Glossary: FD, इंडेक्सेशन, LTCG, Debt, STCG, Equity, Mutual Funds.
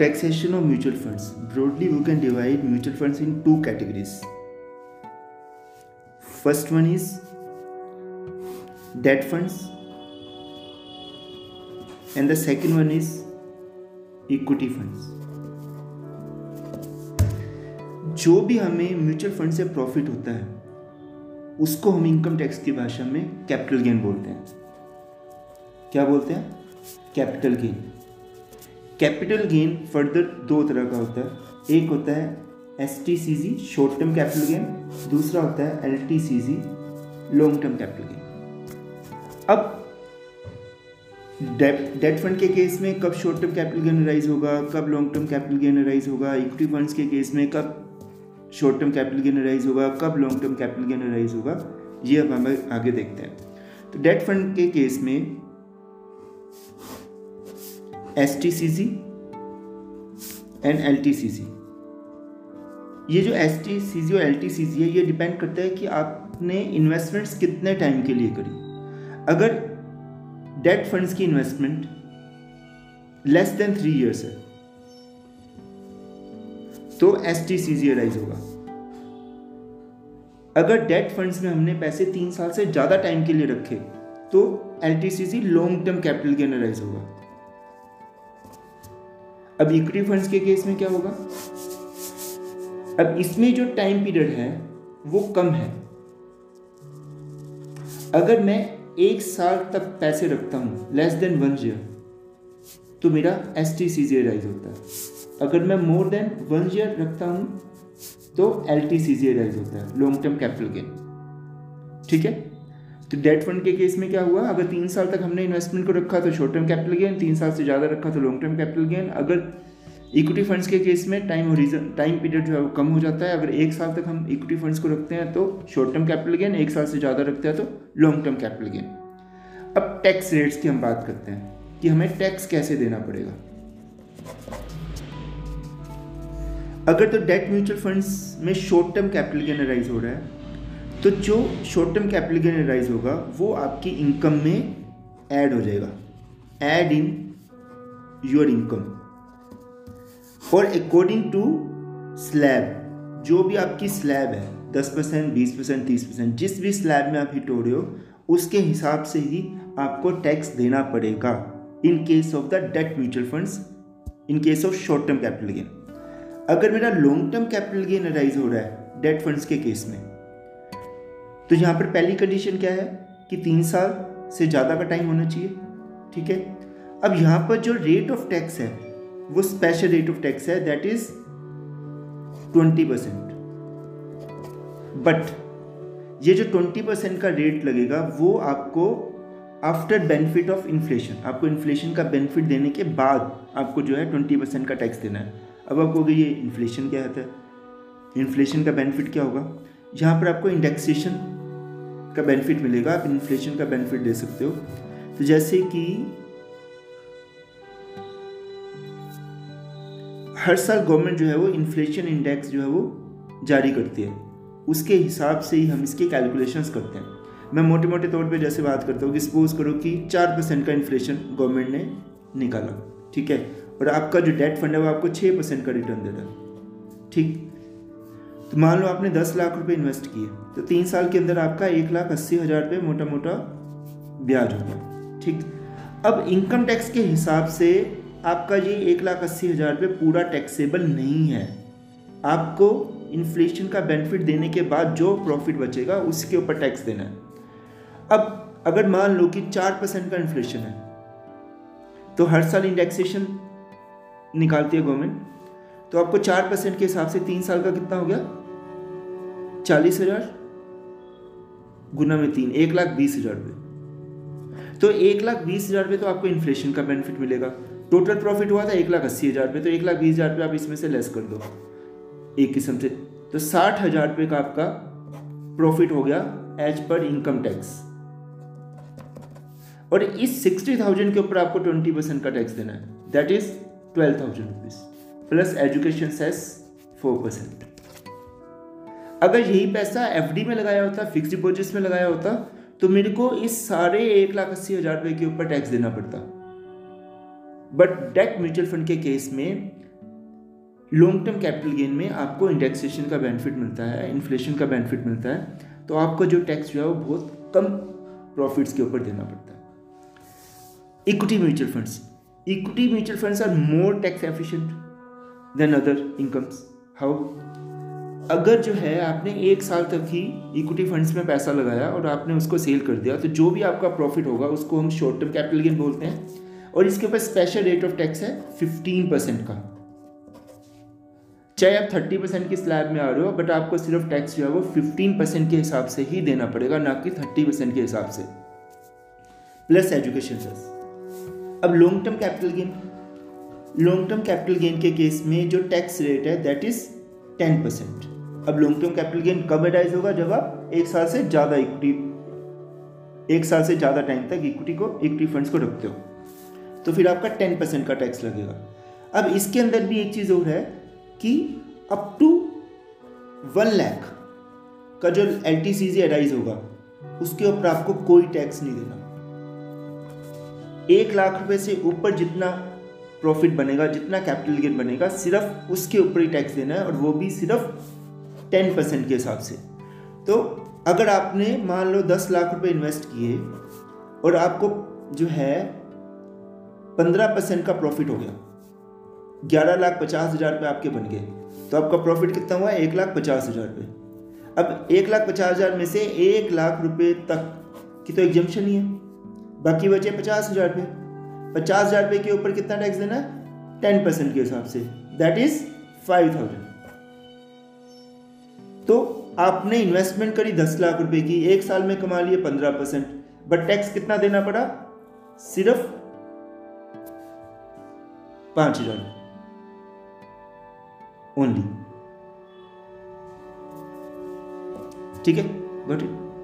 Taxation of mutual funds. Broadly, we can divide mutual funds in two categories. First one is debt funds and the second one is equity funds. जो भी हमें mutual fund से profit होता है उसको हम income tax की भाषा में कैपिटल गेन बोलते हैं. क्या बोलते हैं? Capital gain. Capital gain further दो तरह का होता है. एक होता है STCG short term capital gain, दूसरा होता है LTCG long term capital gain. अब डेट फंड के केस में कब short term capital gain rise होगा, कब long term capital gain rise होगा. इक्विटी फंड्स के केस में कब short term capital gain rise होगा, कब long term capital gain rise होगा, ये अब हम आगे देखते हैं. तो डेट फंड के केस में STCG एंड LTCG. ये जो STCG और LTCG है ये डिपेंड करता है कि आपने इन्वेस्टमेंट्स कितने टाइम के लिए करी. अगर डेट फंड्स की इन्वेस्टमेंट लेस देन 3 इयर्स है तो STCG राइज होगा. अगर डेट फंड्स में हमने पैसे 3 साल से ज़्यादा टाइम के लिए रखे तो LTCG long term capital gain rise होगा. अब इक्विटी फंड्स के केस में क्या होगा? अब इसमें जो टाइम पीरियड है वो कम है. अगर मैं 1 साल तक पैसे रखता हूँ लेस देन 1 ईयर तो मेरा STCG राइज होता है. अगर मैं मोर देन 1 ईयर रखता हूँ तो LTCG राइज होता है लॉन्ग टर्म कैपिटल गेन. ठीक है. तो डेट फंड के केस में क्या हुआ? अगर 3 साल तक हमने इन्वेस्टमेंट को रखा तो शॉर्ट टर्म कैपिटल गेन, 3 साल से ज़्यादा रखा तो लॉन्ग टर्म कैपिटल गेन. अगर इक्विटी फंड्स के केस में टाइम पीरियड जो है वो कम हो जाता है. अगर 1 साल तक हम इक्विटी फंड्स को रखते हैं तो शॉर्ट टर्म कैपिटल गेन, 1 साल से ज़्यादा रखते हैं तो लॉन्ग टर्म कैपिटल गेन. अब टैक्स रेट्स की हम बात करते हैं कि हमें टैक्स कैसे देना पड़ेगा. अगर तो डेट म्यूचुअल फंड्स में short term capital gain rise हो रहा है तो जो short term capital gain rise होगा वो आपकी इनकम में ऐड हो जाएगा, ऐड इन योर इनकम. और अकॉर्डिंग टू स्लैब, जो भी आपकी स्लैब है 10%, 20%, 30%, जिस भी स्लैब में आप हिट हो रहे हो उसके हिसाब से ही आपको टैक्स देना पड़ेगा in case of the debt mutual funds, in case of short term capital gain. अगर मेरा long term capital gain rise हो रहा है डेट फंड्स के केस में तो यहाँ पर पहली कंडीशन क्या है कि 3 साल से ज़्यादा का टाइम होना चाहिए. ठीक है. अब यहाँ पर जो रेट ऑफ टैक्स है वो स्पेशल रेट ऑफ टैक्स है, दैट इज 20%. बट ये जो 20% का रेट लगेगा वो आपको आफ्टर बेनिफिट ऑफ इन्फ्लेशन, आपको इन्फ्लेशन का बेनिफिट देने के बाद आपको जो है 20% का टैक्स देना है. अब आपको ये इन्फ्लेशन क्या होता है, इन्फ्लेशन का बेनिफिट क्या होगा? यहाँ पर आपको इंडेक्सेशन का बेनिफिट मिलेगा, आप इन्फ्लेशन का बेनिफिट दे सकते हो. तो जैसे कि हर साल गवर्नमेंट जो है वो इन्फ्लेशन इंडेक्स जो है वो जारी करती है, उसके हिसाब से ही हम इसके कैलकुलेशंस करते हैं. मैं मोटे मोटे तौर पे जैसे बात करता हूँ कि सपोज करो कि 4% का इन्फ्लेशन गवर्नमेंट ने निकाला. ठीक है. और आपका जो डेट फंड है वो आपको 6% का रिटर्न दे रहा है. ठीक. तो मान लो आपने 10 लाख रुपए इन्वेस्ट किए तो 3 साल के अंदर आपका 1,80,000 रुपये मोटा मोटा ब्याज होगा. ठीक. अब इनकम टैक्स के हिसाब से आपका ये 1,80,000 रुपये पूरा टैक्सेबल नहीं है. आपको इन्फ्लेशन का बेनिफिट देने के बाद जो प्रॉफिट बचेगा उसके ऊपर टैक्स देना है. अब अगर मान लो कि 4% का इन्फ्लेशन है तो हर साल इंडेक्सेशन निकालती है गवर्नमेंट, तो आपको 4% के हिसाब से 3 साल का कितना हो गया? 40,000 गुना में 3, 1,20,000 रुपये. तो 1,20,000 रुपये तो आपको इन्फ्लेशन का बेनिफिट मिलेगा. टोटल प्रॉफिट हुआ था 1,80,000 रुपये, तो 1,20,000 रुपये आप इसमें से लेस कर दो एक किस्म से, तो 60,000 रुपये का आपका प्रॉफिट हो गया एज पर इनकम टैक्स. और इस 60,000 के ऊपर आपको 20% का टैक्स देना है, that is 12,000 rupees plus education cess 4%. अगर यही पैसा FD में लगाया होता, फिक्स डिपॉजिट्स में लगाया होता, तो मेरे को इस सारे 1,80,000 रुपये के ऊपर टैक्स देना पड़ता. बट डेट म्यूचुअल फंड के केस में लॉन्ग टर्म कैपिटल गेन में आपको इंडेक्सेशन का बेनिफिट मिलता है, इन्फ्लेशन का बेनिफिट मिलता है, तो आपको जो टैक्स जो है वो बहुत कम प्रॉफिट्स के ऊपर देना पड़ता है। Equity mutual funds, equity mutual funds are more tax efficient than other incomes. How? अगर जो है आपने एक साल तक ही इक्विटी फंड्स में पैसा लगाया और आपने उसको सेल कर दिया, तो जो भी आपका प्रॉफिट होगा उसको हम शॉर्ट टर्म कैपिटल गेन बोलते हैं, और इसके ऊपर स्पेशल रेट ऑफ टैक्स है 15% का। चाहे आप 30% की स्लैब में आ रहे हो, बट आपको सिर्फ टैक्स जो है वो 15% के हिसाब से ही देना पड़ेगा, ना कि 30% के हिसाब से, प्लस एजुकेशन टैक्स। अब long term capital gain, long term capital gain के केस में जो टैक्स रेट है दैट इज 10%। अब लॉन्ग टर्म कैपिटल गेन कब एडाइज होगा? जब आप एक साल से ज़्यादा टाइम तक इक्विटी फंड्स को रखते हो, तो फिर आपका 10% का टैक्स लगेगा। अब इसके अंदर भी एक चीज़ और है कि अप टू 1 लाख का जो LTCG एडाइज होगा उसके ऊपर आपको कोई टैक्स नहीं देना। 1 लाख रुपये से ऊपर जितना प्रॉफिट बनेगा, जितना कैपिटल गेन बनेगा, सिर्फ उसके ऊपर ही टैक्स देना है, और वो भी सिर्फ 10% के हिसाब से। तो अगर आपने मान लो 10 लाख रुपए इन्वेस्ट किए और आपको जो है 15% का प्रॉफिट हो गया, 11,50,000 रुपये आपके बन गए, तो आपका प्रॉफिट कितना हुआ? 1,50,000 रुपये। अब 1,50,000 में से 1 लाख रुपये तक की तो एग्जम्पशन ही है, बाकी बचे 50,000 रुपये। 50,000 रुपये के ऊपर कितना टैक्स देना है? 10% के हिसाब से, दैट इज 5,000। तो आपने इन्वेस्टमेंट करी 10 लाख रुपए की, एक साल में कमा लिए 15%, बट टैक्स कितना देना पड़ा? सिर्फ 5,000 ओनली। ठीक है, गॉट इट।